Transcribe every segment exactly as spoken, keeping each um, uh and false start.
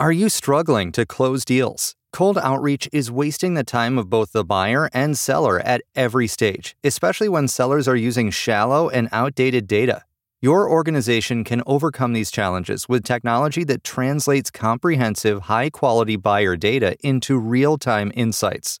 Are you struggling to close deals? Cold outreach is wasting the time of both the buyer and seller at every stage, especially when sellers are using shallow and outdated data. Your organization can overcome these challenges with technology that translates comprehensive, high-quality buyer data into real-time insights.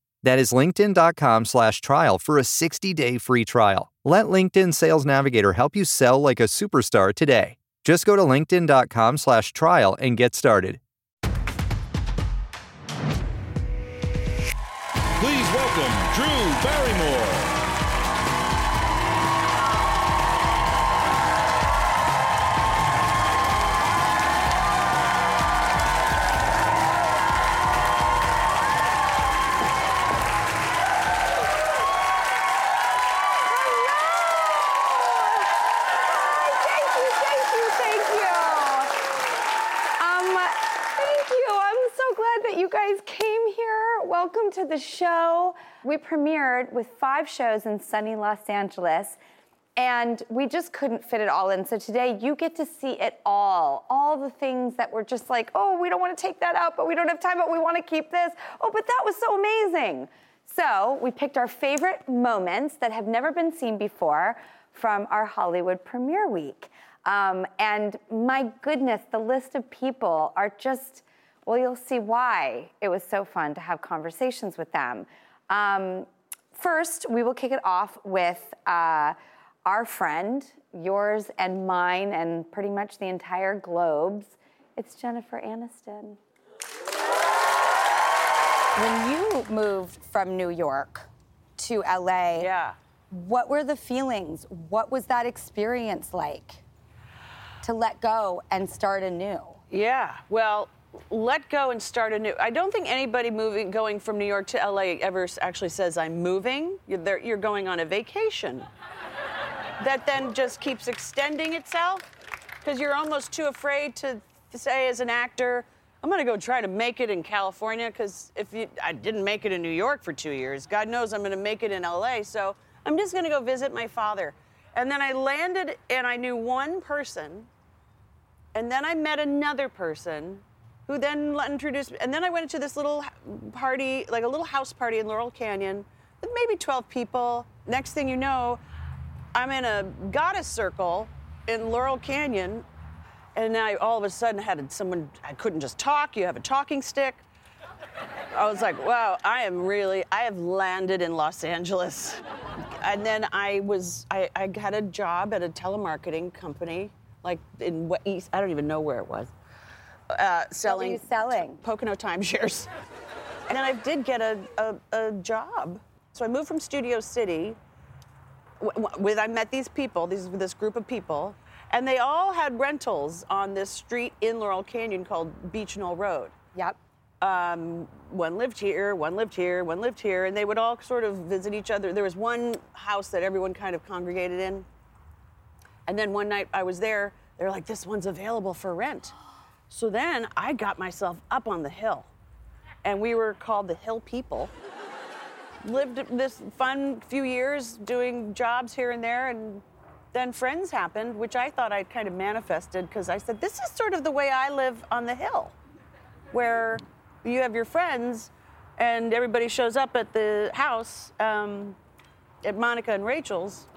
That is linkedin.com slash trial for a sixty-day free trial. Let LinkedIn Sales Navigator help you sell like a superstar today. Just go to linkedin.com slash trial and get started. Please welcome Drew Barrymore. Welcome to the show. We premiered with five shows in sunny Los Angeles, and we just couldn't fit it all in. So today you get to see it all, all the things that were just like, oh, we don't want to take that out, but we don't have time, but we want to keep this. Oh, but that was so amazing. So we picked our favorite moments that have never been seen before from our Hollywood premiere week. Um, and my goodness, the list of people are just... Well, you'll see why it was so fun to have conversations with them. Um, first, we will kick it off with uh, our friend, yours and mine, and pretty much the entire globe's. It's Jennifer Aniston. When you moved from New York to L A, yeah. What were the feelings? What was that experience like to let go and start anew? Yeah, well... Let go and start anew. I don't think anybody moving, going from New York to L A ever actually says, I'm moving. You're, you're going on a vacation. That then just keeps extending itself because you're almost too afraid to say as an actor, I'm going to go try to make it in California because if you, I didn't make it in New York for two years, God knows I'm going to make it in L A. So I'm just going to go visit my father. And then I landed and I knew one person. And then I met another person who then introduced me. And then I went to this little party, like a little house party in Laurel Canyon with maybe twelve people. Next thing you know, I'm in a goddess circle in Laurel Canyon. And I all of a sudden had someone, I couldn't just talk. You have a talking stick. I was like, wow, I am really, I have landed in Los Angeles. And then I was, I, I had a job at a telemarketing company, like in what East, I don't even know where it was. Uh, selling, what were you selling? Pocono timeshares. And then I did get a, a, a job. So I moved from Studio City. W- w- with I met these people, these, this group of people, and they all had rentals on this street in Laurel Canyon called Beach Knoll Road. Yep. Um, one lived here, one lived here, one lived here, and they would all sort of visit each other. There was one house that everyone kind of congregated in. And then one night I was there, they were like, this one's available for rent. So then I got myself up on the hill, and we were called the Hill People. Lived this fun few years doing jobs here and there, and then Friends happened, which I thought I'd kind of manifested because I said, this is sort of the way I live on the hill, where you have your friends and everybody shows up at the house um, at Monica and Rachel's.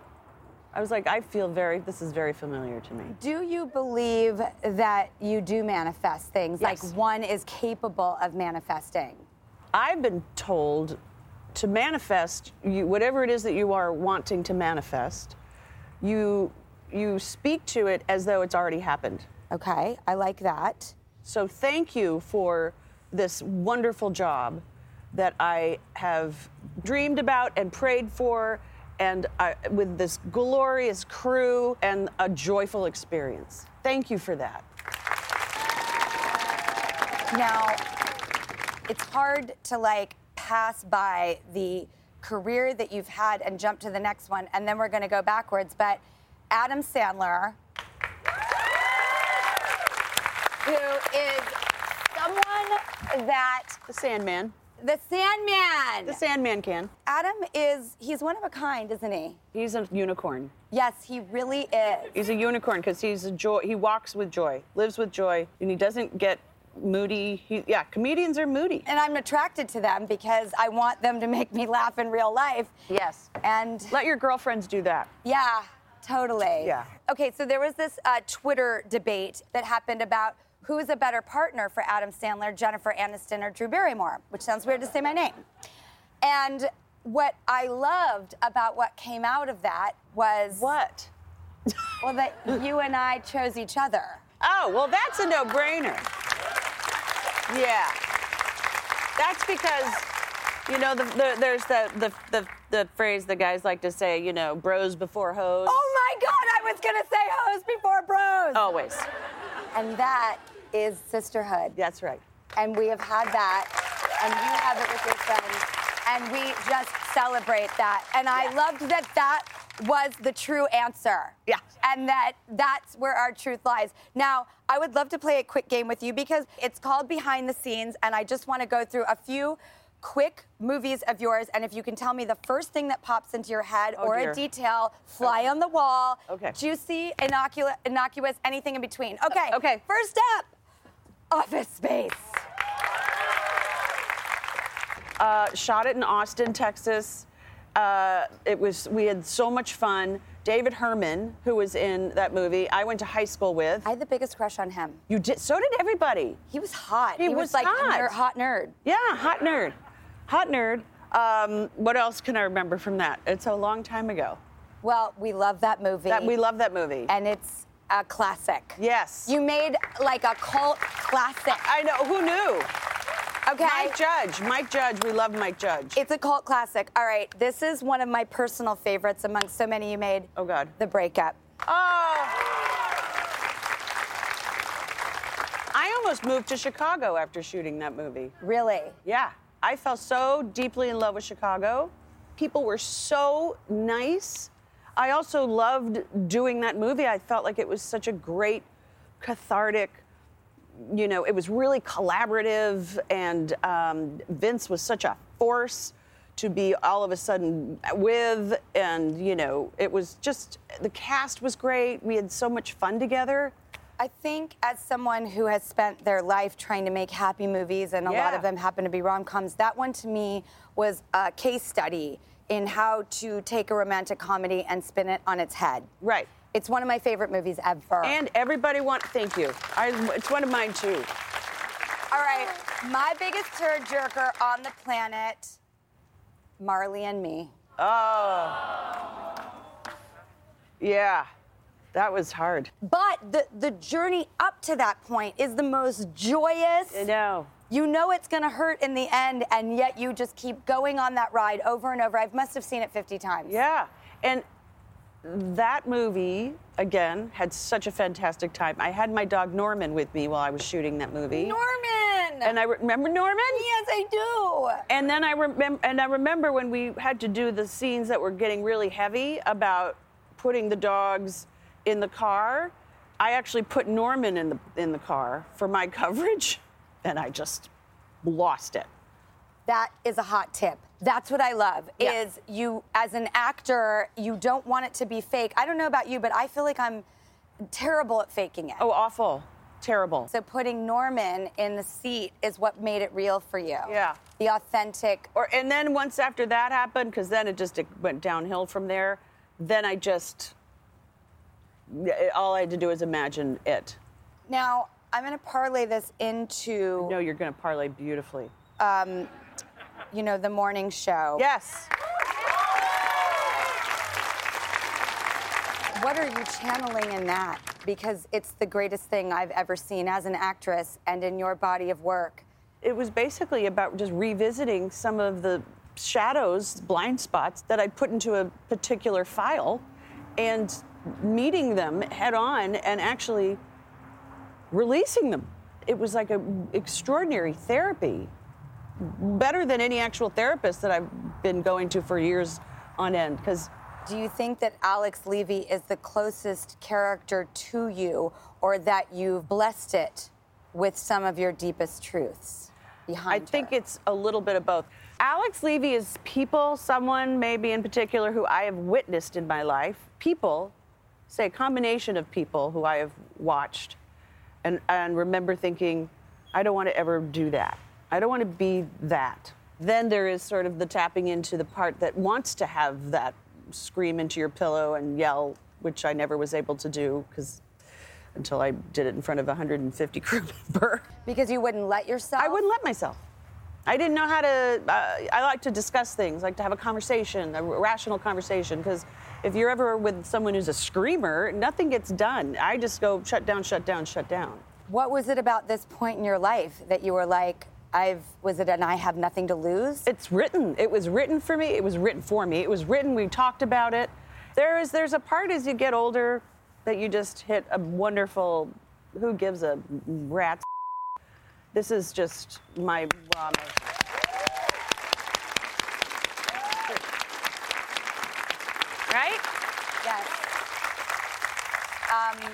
I was like, I feel very, this is very familiar to me. Do you believe that you do manifest things? Yes. Like one is capable of manifesting? I've been told to manifest, you, whatever it is that you are wanting to manifest, you you speak to it as though it's already happened. Okay, I like that. So thank you for this wonderful job that I have dreamed about and prayed for, and I, with this glorious crew and a joyful experience. Thank you for that. Now, it's hard to like pass by the career that you've had and jump to the next one, and then we're going to go backwards. But Adam Sandler, who is someone that... The Sandman. The Sandman. The Sandman can. Adam is, he's one of a kind, isn't he? He's a unicorn. Yes, he really is. He's a unicorn because he's a joy. He walks with joy, lives with joy, and he doesn't get moody. He, yeah, comedians are moody. And I'm attracted to them because I want them to make me laugh in real life. Yes. And... Let your girlfriends do that. Yeah, totally. Yeah. Okay, so there was this uh, Twitter debate that happened about who is a better partner for Adam Sandler, Jennifer Aniston, or Drew Barrymore, which sounds weird to say my name. And what I loved about what came out of that was... What? Well, that you and I chose each other. Oh, well, that's a no-brainer. Yeah. That's because, you know, the, the, there's the, the, the, the phrase the guys like to say, you know, bros before hoes. Oh, my God, I was going to say hoes before bros. Always. And that is sisterhood. That's right. And we have had that, and you have it with your friends, and we just celebrate that. And yeah. I loved that that was the true answer. Yeah. And that that's where our truth lies. Now, I would love to play a quick game with you because it's called Behind the Scenes, and I just want to go through a few quick movies of yours, and if you can tell me the first thing that pops into your head oh, or dear. a detail, fly okay. on the wall, okay. juicy, innocu- innocuous, anything in between. Okay, uh, okay. First up, Office Space. Uh, shot it in Austin, Texas. Uh, it was, we had so much fun. David Herman, who was in that movie, I went to high school with. I had the biggest crush on him. You did? So did everybody. He was hot. He, he was, was like hot. a ner- hot nerd. Yeah, hot nerd. Hot nerd. Um, what else can I remember from that? It's a long time ago. Well, we love that movie. That, we love that movie. And it's a classic. Yes. You made like a cult classic. I know. Who knew? Okay. Mike Judge. Mike Judge. We love Mike Judge. It's a cult classic. All right. This is one of my personal favorites amongst so many you made. Oh, God. The Breakup. Oh. I almost moved to Chicago after shooting that movie. Really? Yeah. I fell so deeply in love with Chicago. People were so nice. I also loved doing that movie. I felt like it was such a great, cathartic, you know, it was really collaborative. And um, Vince was such a force to be all of a sudden with. And, you know, it was just, the cast was great. We had so much fun together. I think as someone who has spent their life trying to make happy movies, and a yeah. lot of them happen to be rom-coms, that one to me was a case study in how to take a romantic comedy and spin it on its head. Right. It's one of my favorite movies ever. And everybody wants... Thank you. I, it's one of mine, too. All right. My biggest tearjerker on the planet, Marley and Me. Oh. Yeah. That was hard. But the, the journey up to that point is the most joyous. I know. You know it's going to hurt in the end, and yet you just keep going on that ride over and over. I must have seen it fifty times. Yeah. And that movie, again, had such a fantastic time. I had my dog Norman with me while I was shooting that movie. Norman! And I re- remember Norman? Yes, I do. And then I remember and I remember when we had to do the scenes that were getting really heavy about putting the dogs in the car. I actually put Norman in the in the car for my coverage, and I just lost it. That is a hot tip. That's what I love, yeah. is you, as an actor, you don't want it to be fake. I don't know about you, but I feel like I'm terrible at faking it. Oh, awful. Terrible. So putting Norman in the seat is what made it real for you. Yeah. The authentic. Or And then once after that happened, because then it just it went downhill from there, then I just... all I had to do was imagine it. Now, I'm going to parlay this into... No, you're going to parlay beautifully. Um, you know, The Morning Show. Yes. What are you channeling in that? Because it's the greatest thing I've ever seen as an actress and in your body of work. It was basically about just revisiting some of the shadows, blind spots, that I'd put into a particular file and... meeting them head on and actually releasing them. It was like an extraordinary therapy, better than any actual therapist that I've been going to for years on end. Because do you think that Alex Levy is the closest character to you, or that you've blessed it with some of your deepest truths behind I her? Think it's a little bit of both. Alex Levy is people, someone maybe in particular who I have witnessed in my life, people, say a combination of people who I have watched and, and remember thinking, I don't want to ever do that. I don't want to be that. Then there is sort of the tapping into the part that wants to have that scream into your pillow and yell, which I never was able to do because until I did it in front of one hundred fifty crew members. Because you wouldn't let yourself? I wouldn't let myself. I didn't know how to, uh, I like to discuss things, like to have a conversation, a rational conversation, because if you're ever with someone who's a screamer, nothing gets done. I just go shut down, shut down, shut down. What was it about this point in your life that you were like, I've, was it an I have nothing to lose? It's written. It was written for me. It was written for me. It was written. We talked about it. There is, there's a part as you get older that you just hit a wonderful, who gives a rat's This is just my raw emotion. Right? Yes. Um,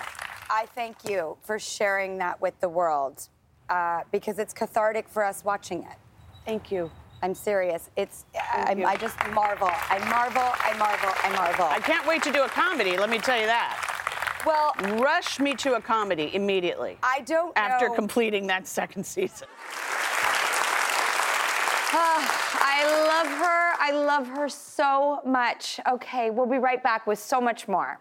I thank you for sharing that with the world. Uh, because it's cathartic for us watching it. Thank you. I'm serious. It's. I, I just marvel. I marvel. I marvel. I marvel. I can't wait to do a comedy. Let me tell you that. Well, rush me to a comedy immediately. I don't after know. completing that second season. Oh, I love her. I love her so much. Okay, we'll be right back with so much more.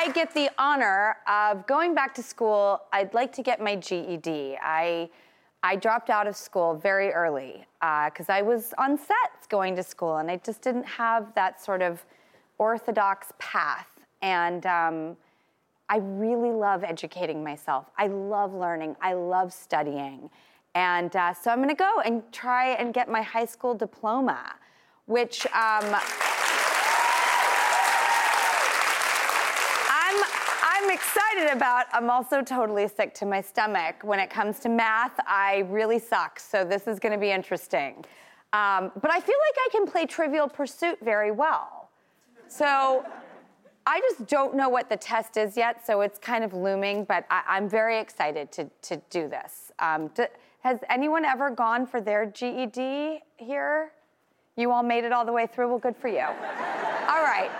I get the honor of going back to school. I'd like to get my G E D. I I dropped out of school very early because uh, I was on sets going to school, and I just didn't have that sort of orthodox path. And um, I really love educating myself. I love learning. I love studying. And uh, so I'm going to go and try and get my high school diploma, which... Um, I'm excited about. I'm also totally sick to my stomach. When it comes to math, I really suck, so this is going to be interesting. Um, but I feel like I can play Trivial Pursuit very well. So I just don't know what the test is yet, so it's kind of looming, but I, I'm very excited to, to do this. Um, do, has anyone ever gone for their G E D here? You all made it all the way through? Well, good for you. All right.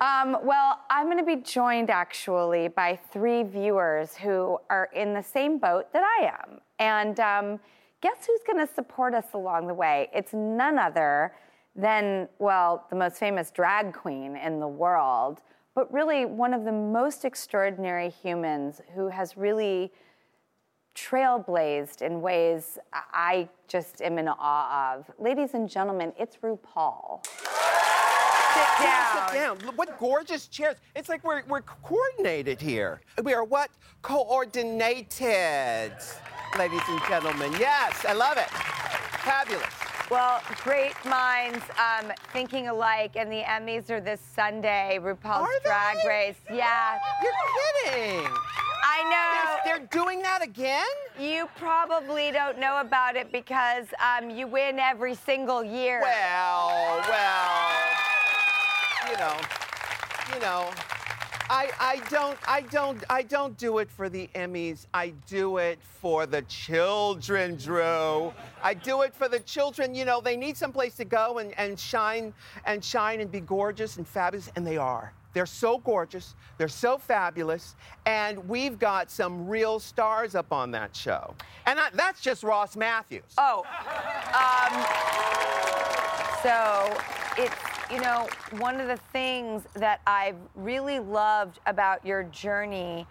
Um, well, I'm gonna be joined actually by three viewers who are in the same boat that I am. And um, guess who's gonna support us along the way? It's none other than, well, the most famous drag queen in the world, but really one of the most extraordinary humans who has really trailblazed in ways I just am in awe of. Ladies and gentlemen, it's RuPaul. Sit down. Sit down. What gorgeous chairs. It's like we're, we're coordinated here. We are what? Coordinated, ladies and gentlemen. Yes, I love it. Fabulous. Well, great minds um, thinking alike, and the Emmys are this Sunday, RuPaul's are Drag they? Race. Yeah. You're kidding. I know. They're, they're doing that again? You probably don't know about it because um, you win every single year. Well, well. You know, you know, I I don't I don't I don't do it for the Emmys. I do it for the children, Drew. I do it for the children. You know, they need someplace to go and, and shine and shine and be gorgeous and fabulous, and they are. They're so gorgeous. They're so fabulous. And we've got some real stars up on that show. And I, that's just Ross Matthews. Oh. Um, so it's, you know, one of the things that I've really loved about your journey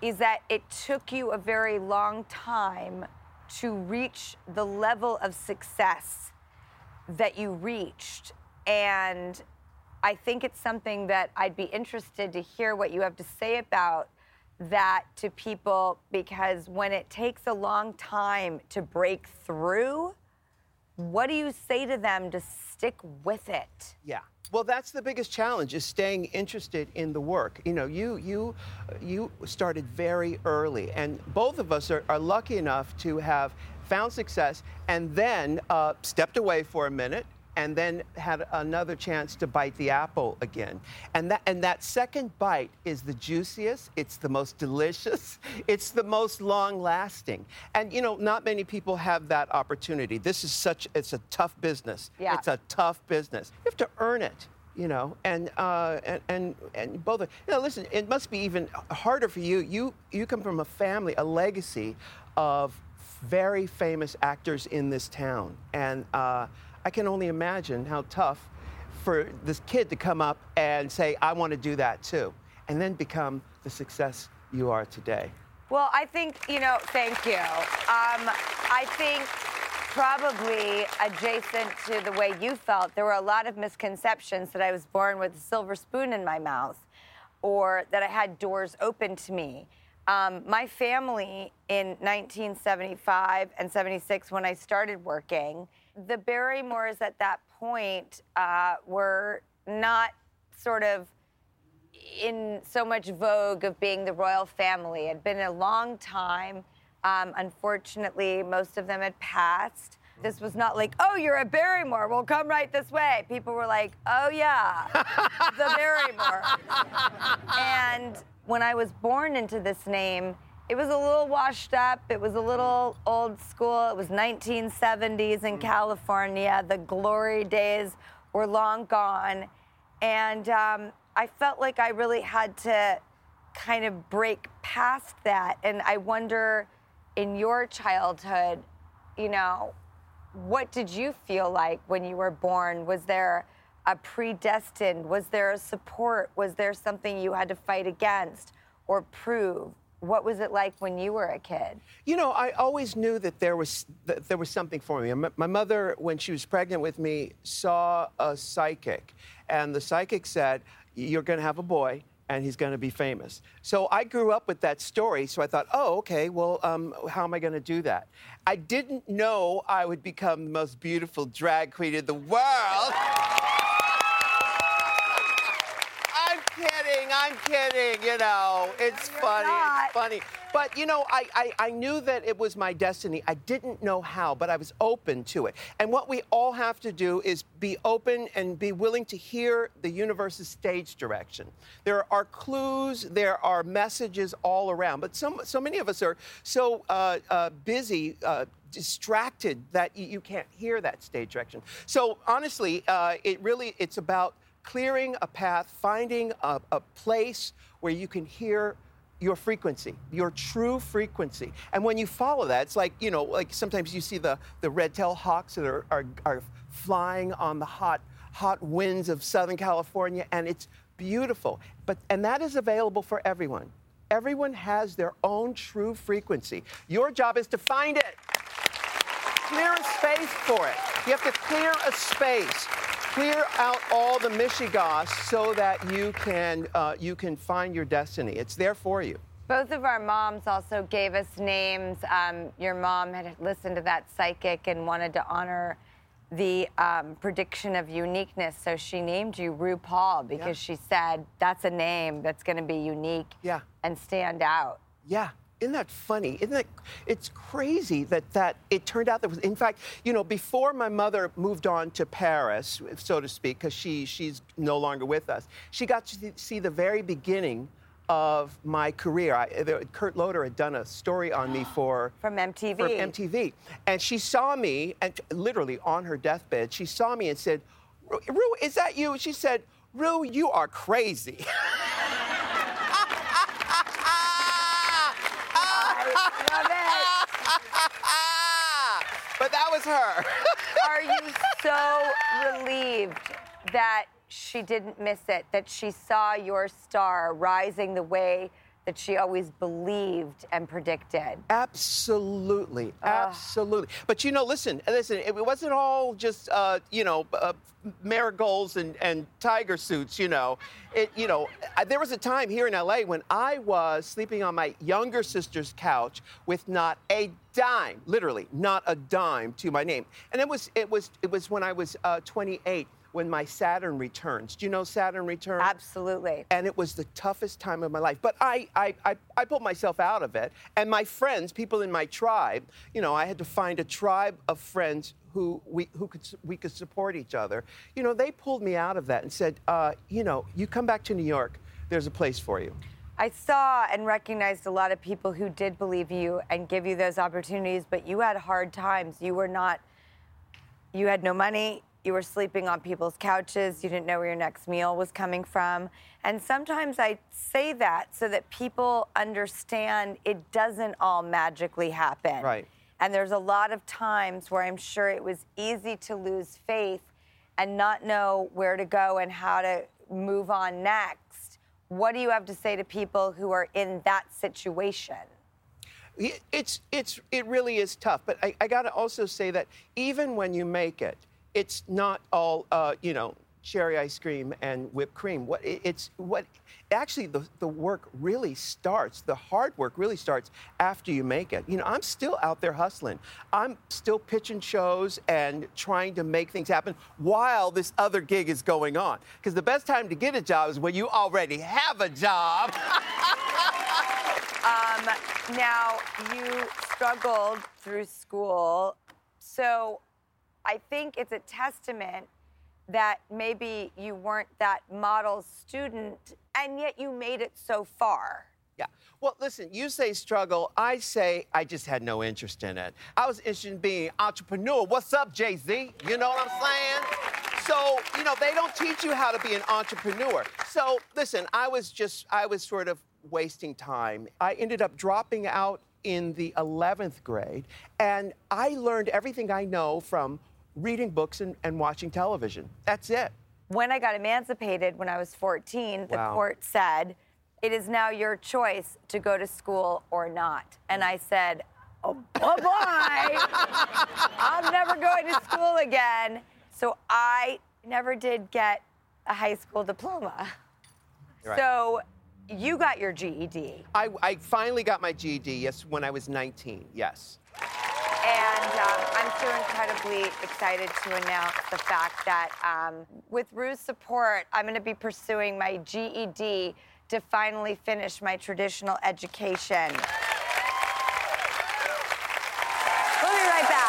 is that it took you a very long time to reach the level of success that you reached. And I think it's something that I'd be interested to hear what you have to say about that to people, because when it takes a long time to break through, what do you say to them to stick with it? Yeah. Well, that's the biggest challenge, is staying interested in the work. You know, you you you started very early, and both of us are, are lucky enough to have found success and then uh, stepped away for a minute, and then had another chance to bite the apple again. And that and that second bite is the juiciest, it's the most delicious, it's the most long-lasting. And, you know, not many people have that opportunity. This is such, it's a tough business. Yeah. It's a tough business. You have to earn it, you know, and uh, and, and, and both of, you know, listen, it must be even harder for you. You, you come from a family, a legacy of very famous actors in this town. And uh, I can only imagine how tough for this kid to come up and say, I want to do that too, and then become the success you are today. Well, I think, you know, thank you. Um, I think probably adjacent to the way you felt, there were a lot of misconceptions that I was born with a silver spoon in my mouth or that I had doors open to me. Um, my family in nineteen seventy-five and seventy-six, when I started working, the Barrymores at that point uh, were not sort of in so much vogue of being the royal family. It had been a long time. Um, unfortunately, most of them had passed. This was not like, oh, you're a Barrymore, well, come right this way. People were like, oh, yeah, the Barrymore. And when I was born into this name, it was a little washed up. It was a little old school. It was nineteen seventies in California. The glory days were long gone. And um, I felt like I really had to kind of break past that. And I wonder, in your childhood, you know, what did you feel like when you were born? Was there a predestined? Was there a support? Was there something you had to fight against or prove? What was it like when you were a kid? You know, I always knew that there was that there was something for me. My mother, when she was pregnant with me, saw a psychic, and the psychic said, "You're going to have a boy, and he's going to be famous." So I grew up with that story. So I thought, "Oh, okay. Well, um, how am I going to do that?" I didn't know I would become the most beautiful drag queen in the world. Kidding, I'm kidding, you know. It's no, funny, not. It's funny. But, you know, I, I, I knew that it was my destiny. I didn't know how, but I was open to it. And what we all have to do is be open and be willing to hear the universe's stage direction. There are clues, there are messages all around. But so, so many of us are so uh, uh, busy, uh, distracted, that you, you can't hear that stage direction. So, honestly, uh, it really, it's about clearing a path, finding a, a place where you can hear your frequency, your true frequency. And when you follow that, it's like, you know, like sometimes you see the, the red-tailed hawks that are, are, are flying on the hot, hot winds of Southern California, and it's beautiful. But, and that is available for everyone. Everyone has their own true frequency. Your job is to find it. Clear a space for it. You have to clear a space. Clear out all the mishigas so that you can uh, you can find your destiny. It's there for you. Both of our moms also gave us names. Um, your mom had listened to that psychic and wanted to honor the um, prediction of uniqueness, so she named you RuPaul because yeah. she said that's a name that's going to be unique yeah. and stand out. Yeah. Isn't that funny? Isn't that, it's crazy that, that it turned out that was, in fact, you know, before my mother moved on to Paris, so to speak, because she, she's no longer with us, she got to see the very beginning of my career. I, there, Kurt Loder had done a story on me for... From M T V. From M T V. And she saw me, and literally on her deathbed, she saw me and said, Rue, is that you? She said, Rue, you are crazy. I love it. But that was her. Are you so relieved that she didn't miss it, that she saw your star rising the way that she always believed and predicted? Absolutely, absolutely. Uh, but, you know, listen, listen, it wasn't all just, uh, you know, uh, marigolds and, and tiger suits, you know. It, you know, there was a time here in L A when I was sleeping on my younger sister's couch with not a dime, literally, not a dime to my name. And it was, it was, it was when I was uh, twenty-eight. When my Saturn returns. Do you know Saturn returns? Absolutely. And it was the toughest time of my life. But I I, I I pulled myself out of it. And my friends, people in my tribe, you know, I had to find a tribe of friends who we who could we could support each other. You know, they pulled me out of that and said, uh, you know, you come back to New York, there's a place for you. I saw and recognized a lot of people who did believe you and give you those opportunities, but you had hard times. You were not, you had no money. You were sleeping on people's couches. You didn't know where your next meal was coming from. And sometimes I say that so that people understand it doesn't all magically happen. Right. And there's a lot of times where I'm sure it was easy to lose faith and not know where to go and how to move on next. What do you have to say to people who are in that situation? It's, it's, it really is tough. But I, I got to also say that even when you make it, it's not all, uh, you know, cherry ice cream and whipped cream. What it's what actually the, the work really starts. The hard work really starts after you make it. You know, I'm still out there hustling. I'm still pitching shows and trying to make things happen while this other gig is going on. Because the best time to get a job is when you already have a job. um, now, you struggled through school, so I think it's a testament that maybe you weren't that model student, and yet you made it so far. Yeah. Well, listen, you say struggle. I say I just had no interest in it. I was interested in being an entrepreneur. What's up, Jay-Z? You know what I'm saying? So, you know, they don't teach you how to be an entrepreneur. So, listen, I was just, I was sort of wasting time. I ended up dropping out in the eleventh grade, and I learned everything I know from reading books and, and watching television. That's it. When I got emancipated when I was fourteen, the wow. court said, it is now your choice to go to school or not. And I said, oh, bye-bye. I'm never going to school again. So I never did get a high school diploma. Right. So you got your G E D. I, I finally got my G E D, yes, when I was nineteen, yes. And um, I'm so incredibly excited to announce the fact that um, with Rue's support, I'm going to be pursuing my G E D to finally finish my traditional education. We'll be right back.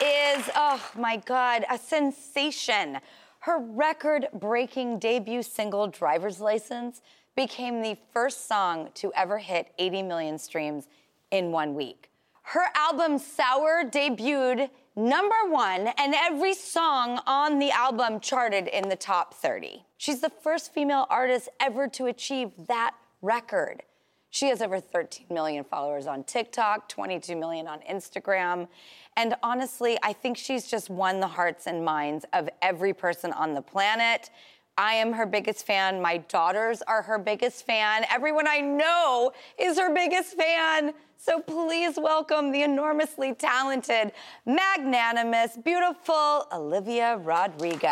Is, oh my God, a sensation. Her record-breaking debut single, Driver's License, became the first song to ever hit eighty million streams in one week. Her album, Sour, debuted number one, and every song on the album charted in the top thirty. She's the first female artist ever to achieve that record. She has over thirteen million followers on TikTok, twenty-two million on Instagram. And honestly, I think she's just won the hearts and minds of every person on the planet. I am her biggest fan. My daughters are her biggest fan. Everyone I know is her biggest fan. So please welcome the enormously talented, magnanimous, beautiful Olivia Rodrigo.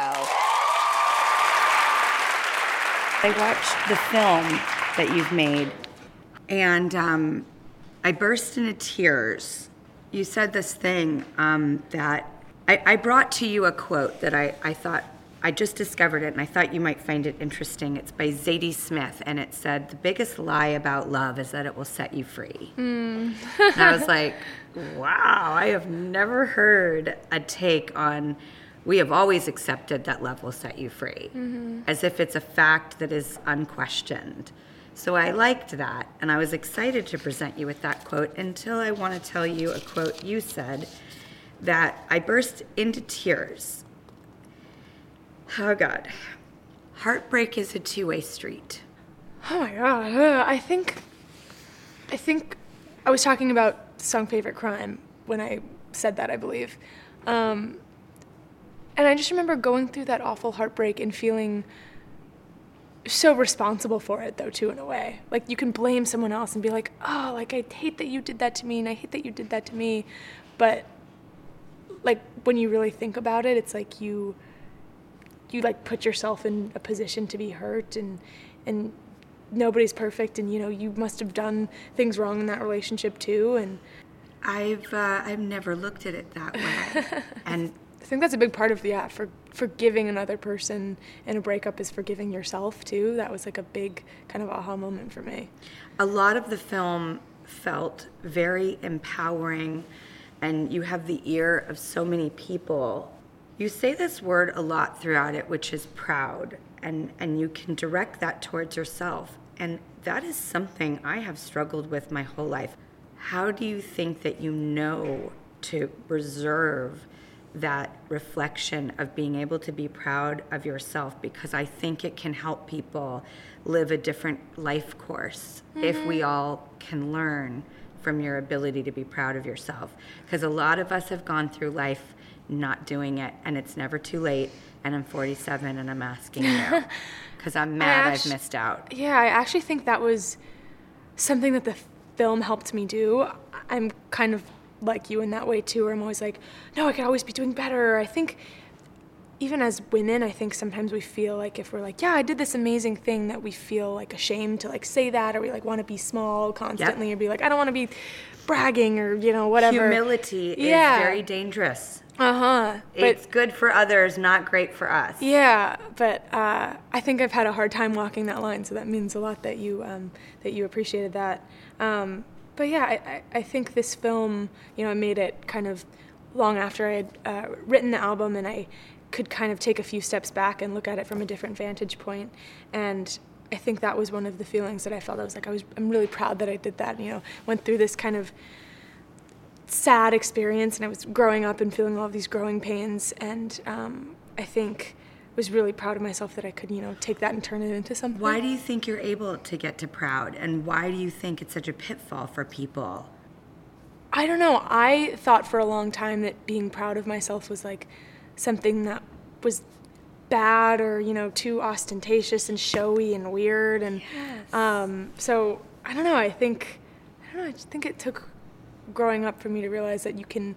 I watched the film that you've made, and um, I burst into tears. You said this thing um, that I, I brought to you a quote that I, I thought I just discovered it, and I thought you might find it interesting. It's by Zadie Smith, and it said, "The biggest lie about love is that it will set you free." Mm. And I was like, wow, I have never heard a take on, we have always accepted that love will set you free, mm-hmm. as if it's a fact that is unquestioned. So I liked that, and I was excited to present you with that quote until I want to tell you a quote you said that I burst into tears. Oh, God. Heartbreak is a two-way street. Oh, my God. Uh, I think... I think I was talking about the song Favorite Crime when I said that, I believe. Um, and I just remember going through that awful heartbreak and feeling so responsible for it, though, too, in a way. Like, you can blame someone else and be like, oh, like, I hate that you did that to me, and I hate that you did that to me. But, like, when you really think about it, it's like you... you like put yourself in a position to be hurt, and and nobody's perfect, and you know you must have done things wrong in that relationship too. And I've uh, I've never looked at it that way. And I think that's a big part of the yeah, for forgiving another person in a breakup is forgiving yourself too. That was like a big kind of aha moment for me. A lot of the film felt very empowering, and you have the ear of so many people. You say this word a lot throughout it, which is proud, and, and you can direct that towards yourself. And that is something I have struggled with my whole life. How do you think that you know to reserve that reflection of being able to be proud of yourself? Because I think it can help people live a different life course, mm-hmm. if we all can learn from your ability to be proud of yourself. Because a lot of us have gone through life not doing it, and it's never too late, and I'm forty-seven and I'm asking you because I'm mad actu- I've missed out. Yeah, I actually think that was something that the film helped me do. I'm kind of like you in that way too, where I'm always like, no, I could always be doing better. I think even as women, I think sometimes we feel like if we're like, yeah, I did this amazing thing, that we feel like ashamed to like say that, or we like want to be small constantly, yep. or be like, I don't want to be bragging, or you know, whatever. Humility yeah. is very dangerous. Uh-huh. It's but, good for others, not great for us. Yeah, but uh, I think I've had a hard time walking that line, so that means a lot that you um, that you appreciated that. Um, but yeah, I, I think this film, you know, I made it kind of long after I had uh, written the album, and I could kind of take a few steps back and look at it from a different vantage point. And I think that was one of the feelings that I felt. I was like, I was, I'm really proud that I did that, you know, went through this kind of sad experience, and I was growing up and feeling all of these growing pains, and um, I think was really proud of myself that I could, you know, take that and turn it into something. Why do you think you're able to get to proud, and why do you think it's such a pitfall for people? I don't know. I thought for a long time that being proud of myself was like something that was bad, or, you know, too ostentatious and showy and weird, and yes. um, so I don't know. I think I don't know. I just think it took growing up for me to realize that you can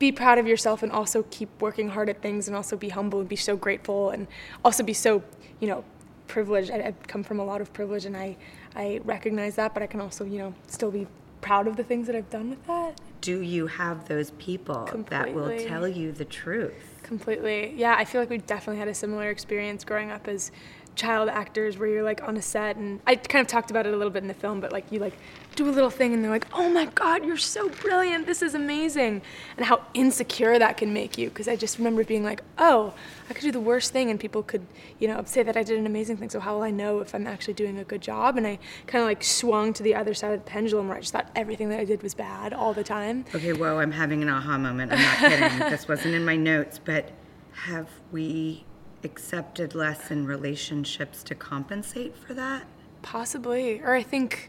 be proud of yourself and also keep working hard at things, and also be humble and be so grateful, and also be so, you know, privileged. I, I come from a lot of privilege, and I, I recognize that, but I can also, you know, still be proud of the things that I've done with that. Do you have those people completely that will tell you the truth? Completely. Yeah, I feel like we definitely had a similar experience growing up as child actors, where you're like on a set, and I kind of talked about it a little bit in the film, but like you like do a little thing and they're like, oh my God, you're so brilliant, this is amazing, and how insecure that can make you, because I just remember being like, oh, I could do the worst thing and people could, you know, say that I did an amazing thing, so how will I know if I'm actually doing a good job? And I kind of like swung to the other side of the pendulum, where I just thought everything that I did was bad all the time. Okay, whoa, I'm having an aha moment, I'm not kidding. This wasn't in my notes, but have we accepted less in relationships to compensate for that? Possibly. Or I think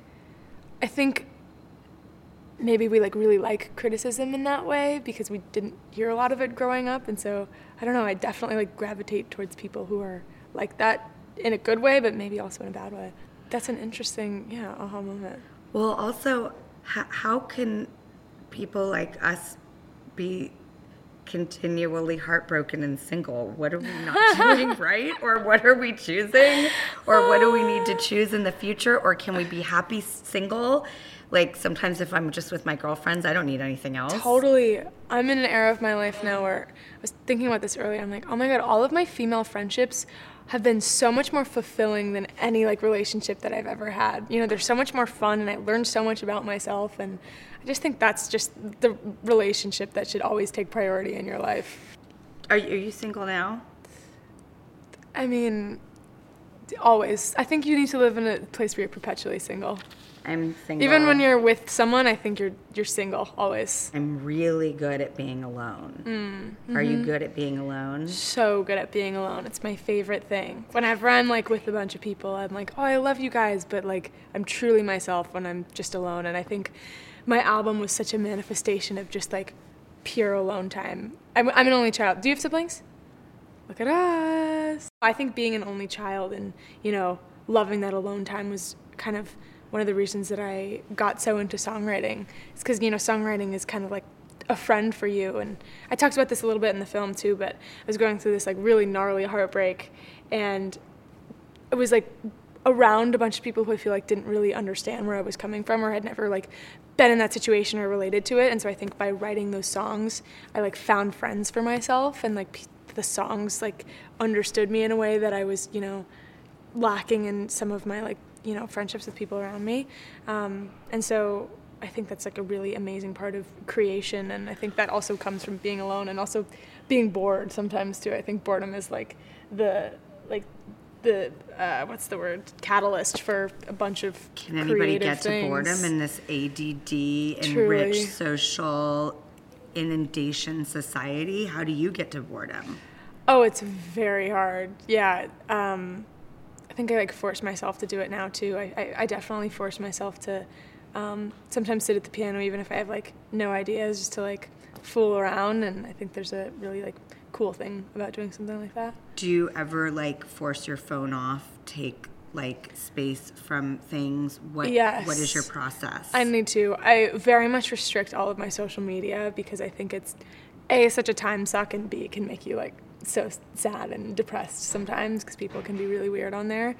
I think maybe we like really like criticism in that way because we didn't hear a lot of it growing up, and so I don't know, I definitely like gravitate towards people who are like that in a good way, but maybe also in a bad way. That's an interesting, yeah, aha moment. Well, also, how, how can people like us be continually heartbroken and single? What are we not doing right? Or what are we choosing? Or what do we need to choose in the future? Or can we be happy single? Like, sometimes if I'm just with my girlfriends, I don't need anything else. Totally. I'm in an era of my life now where I was thinking about this earlier. I'm like, oh my God, all of my female friendships have been so much more fulfilling than any, like, relationship that I've ever had. You know, they're so much more fun, and I learned so much about myself, and I just think that's just the relationship that should always take priority in your life. Are you, are you single now? I mean, always. I think you need to live in a place where you're perpetually single. I'm single. Even when you're with someone, I think you're you're single, always. I'm really good at being alone. Mm, mm-hmm. Are you good at being alone? So good at being alone. It's my favorite thing. Whenever I'm like with a bunch of people, I'm like, oh, I love you guys, but like I'm truly myself when I'm just alone. And I think my album was such a manifestation of just like pure alone time. I'm, I'm an only child. Do you have siblings? Look at us. I think being an only child and, you know, loving that alone time was kind of one of the reasons that I got so into songwriting. It's because, you know, songwriting is kind of like a friend for you. And I talked about this a little bit in the film too, but I was going through this like really gnarly heartbreak, and it was like around a bunch of people who I feel like didn't really understand where I was coming from or had never like been in that situation or related to it. And so I think by writing those songs, I like found friends for myself, and like the songs like understood me in a way that I was, you know, lacking in some of my like, you know, friendships with people around me. Um, and so I think that's like a really amazing part of creation. And I think that also comes from being alone and also being bored sometimes too. I think boredom is like the, like the, uh, what's the word? Catalyst for a bunch of creative things. Can anybody get to boredom in this A D D and rich social inundation society? How do you get to boredom? Oh, it's very hard. Yeah. Um, I think I like force myself to do it now too. I, I, I definitely force myself to um, sometimes sit at the piano even if I have like no ideas, just to like fool around, and I think there's a really like cool thing about doing something like that. Do you ever like force your phone off, take like space from things? What, yes. What is your process? I need to. I very much restrict all of my social media because I think it's A, such a time suck, and B, can make you like so sad and depressed sometimes because people can be really weird on there.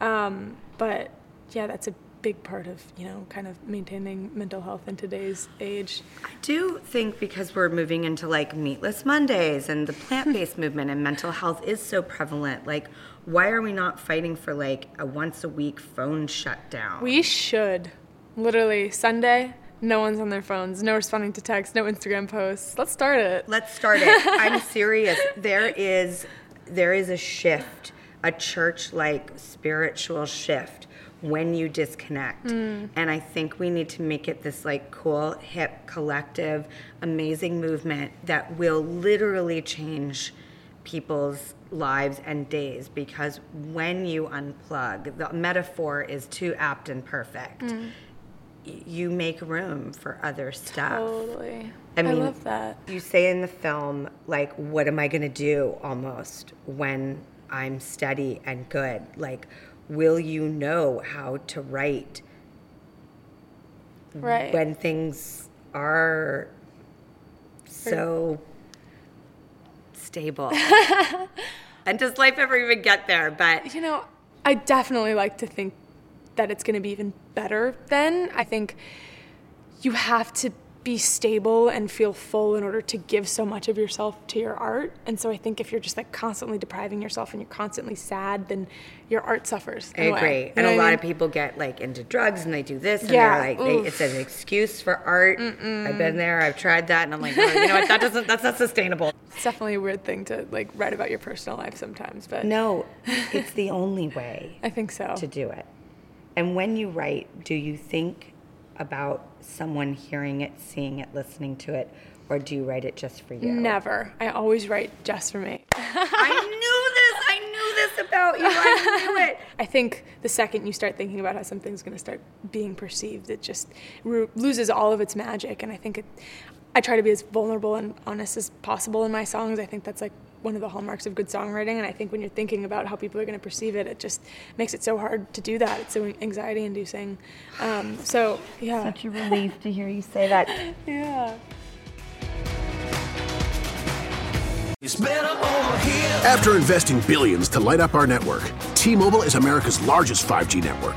Um, but yeah, that's a big part of, you know, kind of maintaining mental health in today's age. I do think because we're moving into like meatless Mondays and the plant-based movement, and mental health is so prevalent, like why are we not fighting for like a once a week phone shutdown? We should. Literally Sunday, no one's on their phones, no responding to texts, no Instagram posts. Let's start it. Let's start it. I'm serious. There is there is a shift, a church-like spiritual shift when you disconnect. Mm. And I think we need to make it this like cool, hip, collective, amazing movement that will literally change people's lives and days, because when you unplug, the metaphor is too apt and perfect. Mm. You make room for other stuff. Totally. I mean, I love that. You say in the film, like, what am I going to do almost when I'm steady and good? Like, will you know how to write right. when things are so stable? And does life ever even get there? But, you know, I definitely like to think that it's going to be even better then. I think you have to be stable and feel full in order to give so much of yourself to your art. And so I think if you're just like constantly depriving yourself and you're constantly sad, then your art suffers. I agree. And a lot of people get like into drugs and they do this and yeah, they're like, they, it's an excuse for art. Mm-mm. I've been there, I've tried that. And I'm like, oh, you know what, that doesn't, that's not sustainable. It's definitely a weird thing to like write about your personal life sometimes, but. No, it's the only way. I think so. To do it. And when you write, do you think about someone hearing it, seeing it, listening to it, or do you write it just for you? Never. I always write just for me. I knew this. I knew this. this about you? I knew it. I think the second you start thinking about how something's going to start being perceived, it just re- loses all of its magic. And I think it, I try to be as vulnerable and honest as possible in my songs. I think that's like one of the hallmarks of good songwriting. And I think when you're thinking about how people are going to perceive it, it just makes it so hard to do that. It's so anxiety-inducing. Um, so, yeah. Such a relief to hear you say that. Yeah. It's better over here. After investing billions to light up our network, T-Mobile is America's largest five G network.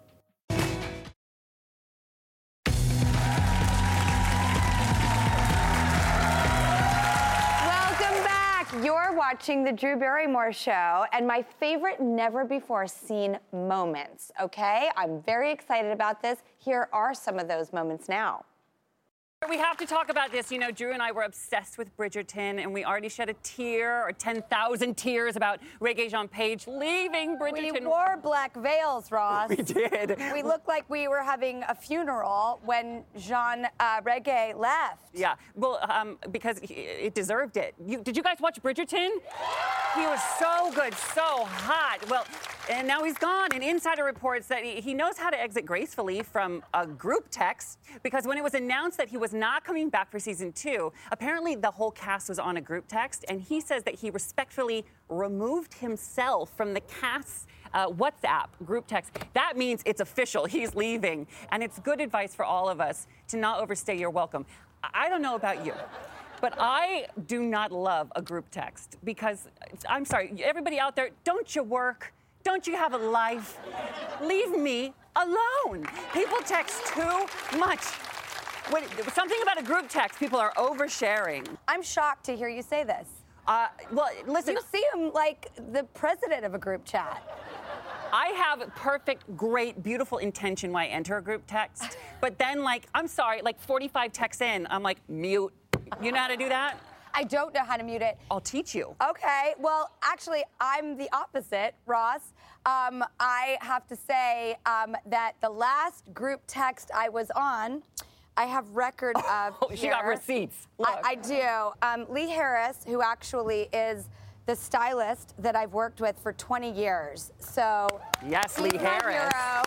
Watching the Drew Barrymore Show and my favorite never-before-seen moments, okay? I'm very excited about this. Here are some of those moments now. We have to talk about this. You know, Drew and I were obsessed with Bridgerton, and we already shed a tear or ten thousand tears about Regé Jean Page leaving Bridgerton. We wore black veils, Ross. We did. We looked like we were having a funeral when Jean uh, Regé left. Yeah, well, um, because he, it deserved it. You, did you guys watch Bridgerton? He was so good, so hot. Well, and now he's gone. And Insider reports that he, he knows how to exit gracefully from a group text, because when it was announced that he was not coming back for season two, apparently the whole cast was on a group text, and he says that he respectfully removed himself from the cast's uh, WhatsApp group text. That means it's official. He's leaving. And it's good advice for all of us to not overstay your welcome. I don't know about you, but I do not love a group text because, I'm sorry, everybody out there, don't you work? Don't you have a life? Leave me alone. People text too much. Wait, something about a group text. People are oversharing. I'm shocked to hear you say this. Uh, well, listen. You see him like the president of a group chat. I have perfect, great, beautiful intention when I enter a group text. But then, like, I'm sorry, like forty-five texts in, I'm like, mute. You know how to do that? I don't know how to mute it. I'll teach you. Okay. Well, actually, I'm the opposite, Ross. Um, I have to say um, that the last group text I was on, I have record of. Oh, she got receipts. I, I do. Um, Lee Harris, who actually is the stylist that I've worked with for twenty years. So yes, Lee Harris. Hero,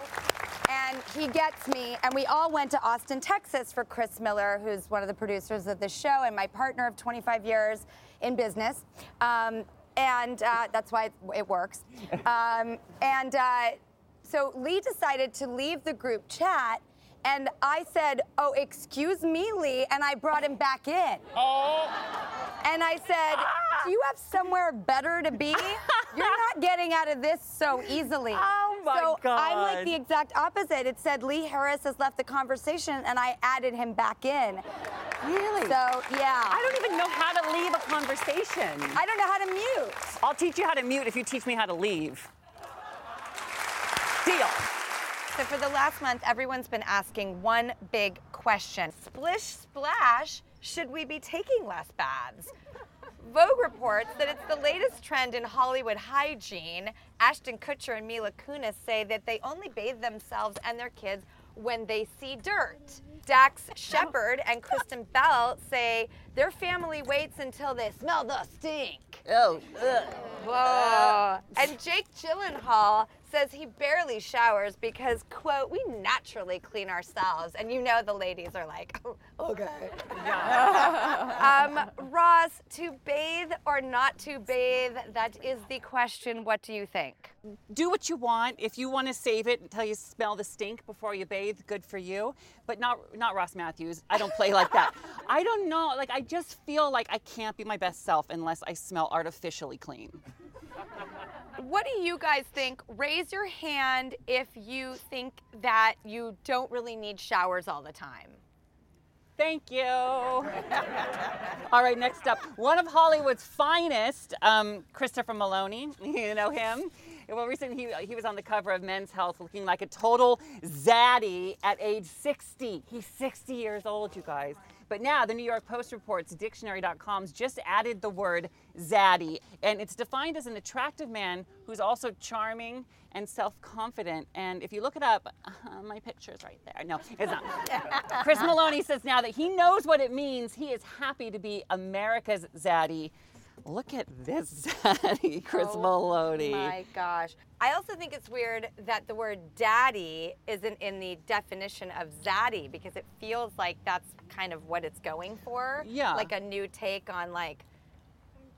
and he gets me. And we all went to Austin, Texas for Chris Miller, who's one of the producers of the show and my partner of twenty-five years in business. Um, and uh, that's why it, it works. Um, and uh, so Lee decided to leave the group chat. And I said, oh, excuse me, Lee, and I brought him back in. Oh. And I said, ah. do you have somewhere better to be? You're not getting out of this so easily. Oh, my so God. So I'm like the exact opposite. It said Lee Harris has left the conversation, and I added him back in. Really? So, yeah. I don't even know how to leave a conversation. I don't know how to mute. I'll teach you how to mute if you teach me how to leave. Deal. So for the last month, everyone's been asking one big question. Splish, splash, should we be taking less baths? Vogue reports that it's the latest trend in Hollywood hygiene. Ashton Kutcher and Mila Kunis say that they only bathe themselves and their kids when they see dirt. Dax Shepard and Kristen Bell say their family waits until they smell the stink. Oh. Ugh. Whoa. And Jake Gyllenhaal says he barely showers because, quote, we naturally clean ourselves. And you know the ladies are like, oh, okay. Yeah. um, Ross, to bathe or not to bathe, that is the question. What do you think? Do what you want. If you want to save it until you smell the stink before you bathe, good for you. But not not Ross Matthews. I don't play like that. I don't know. Like, I just feel like I can't be my best self unless I smell artificially clean. What do you guys think? Raise your hand if you think that you don't really need showers all the time. Thank you. All right, next up, one of Hollywood's finest, um, Christopher Maloney. You know him. Well, recently he, he was on the cover of Men's Health looking like a total zaddy at age sixty. He's sixty years old, you guys. But now the New York Post reports dictionary dot com's just added the word zaddy, and it's defined as an attractive man who's also charming and self-confident. And if you look it up, uh, my picture's right there. No, it's not. Chris Maloney says now that he knows what it means. He is happy to be America's zaddy. Look at this zaddy, Chris oh, Maloney. Oh my gosh. I also think it's weird that the word daddy isn't in the definition of zaddy, because it feels like that's kind of what it's going for. Yeah. Like a new take on like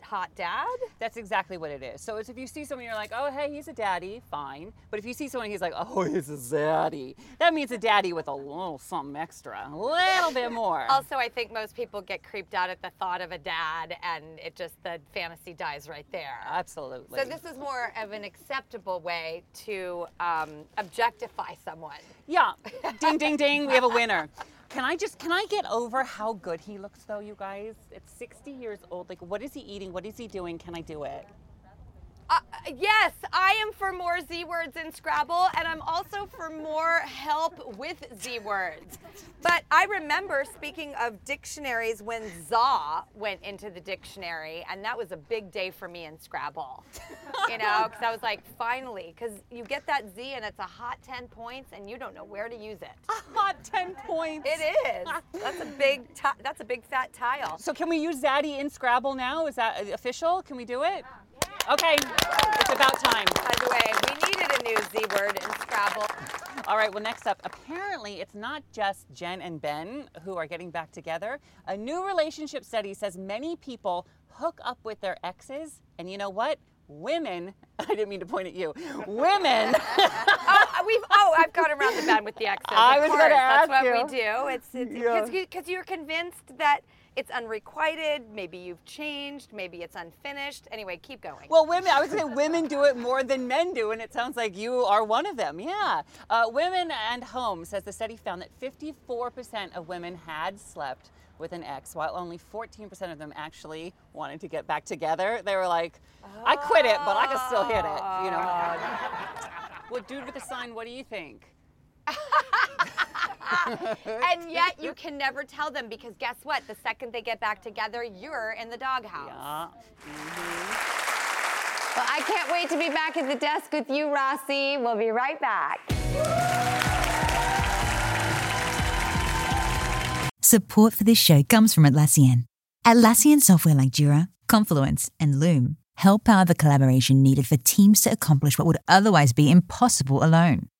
hot dad? That's exactly what it is. So it's if you see someone, you're like, oh, hey, he's a daddy, fine. But if you see someone, he's like, oh, he's a zaddy. That means a daddy with a little something extra, a little bit more. Also, I think most people get creeped out at the thought of a dad, and it just, the fantasy dies right there. Absolutely. So this is more of an acceptable way to um, objectify someone. Yeah. Ding, ding, ding. We have a winner. Can I just, can I get over how good he looks though, you guys? At sixty years old, like what is he eating? What is he doing? Can I do it? Uh, yes, I am for more Z words in Scrabble, and I'm also for more help with Z words. But I remember, speaking of dictionaries, when za went into the dictionary, and that was a big day for me in Scrabble. You know, because I was like, finally, because you get that Z and it's a hot ten points, and you don't know where to use it. A hot ten points. It is. That's a big. T- that's a big fat tile. So can we use zaddy in Scrabble now? Is that official? Can we do it? Okay, it's about time. By the way, we needed a new Z word in Scrabble. All right, well, next up, apparently it's not just Jen and Ben who are getting back together. A new relationship study says many people hook up with their exes, and you know what? Women, I didn't mean to point at you, women. oh, we've, oh, I've gone around the bend with the exes. I was going to ask That's what you. we do. It's because it's, yeah. you're convinced that it's unrequited, maybe you've changed, maybe it's unfinished. Anyway, keep going. Well, women, I would say women do it more than men do, and it sounds like you are one of them, yeah. Uh, Women and Home says the study found that fifty-four percent of women had slept with an ex, while only fourteen percent of them actually wanted to get back together. They were like, oh. I quit it, but I could still hit it, you know. Well, dude with the sign, what do you think? And yet you can never tell them, because guess what? The second they get back together, you're in the doghouse. Yeah. Mm-hmm. Well, I can't wait to be back at the desk with you, Rossi. We'll be right back. Support for this show comes from Atlassian. Atlassian software like Jira, Confluence, and Loom help power the collaboration needed for teams to accomplish what would otherwise be impossible alone.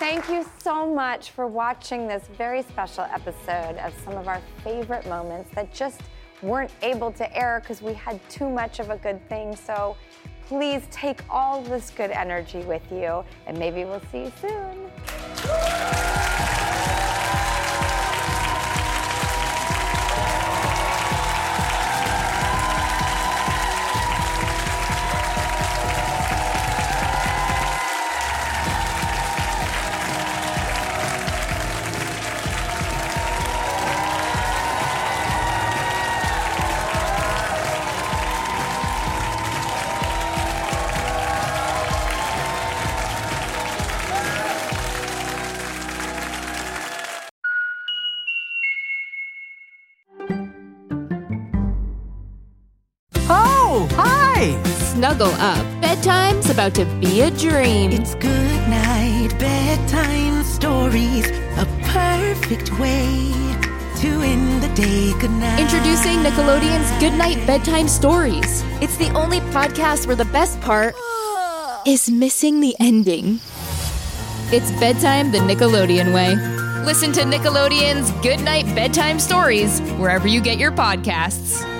Thank you so much for watching this very special episode of some of our favorite moments that just weren't able to air because we had too much of a good thing. So please take all this good energy with you, and maybe we'll see you soon. Snuggle up. Bedtime's about to be a dream. It's Goodnight Bedtime Stories, a perfect way to end the day. Goodnight. Introducing Nickelodeon's Goodnight Bedtime Stories. It's the only podcast where the best part is missing the ending. It's bedtime the Nickelodeon way. Listen to Nickelodeon's Goodnight Bedtime Stories wherever you get your podcasts.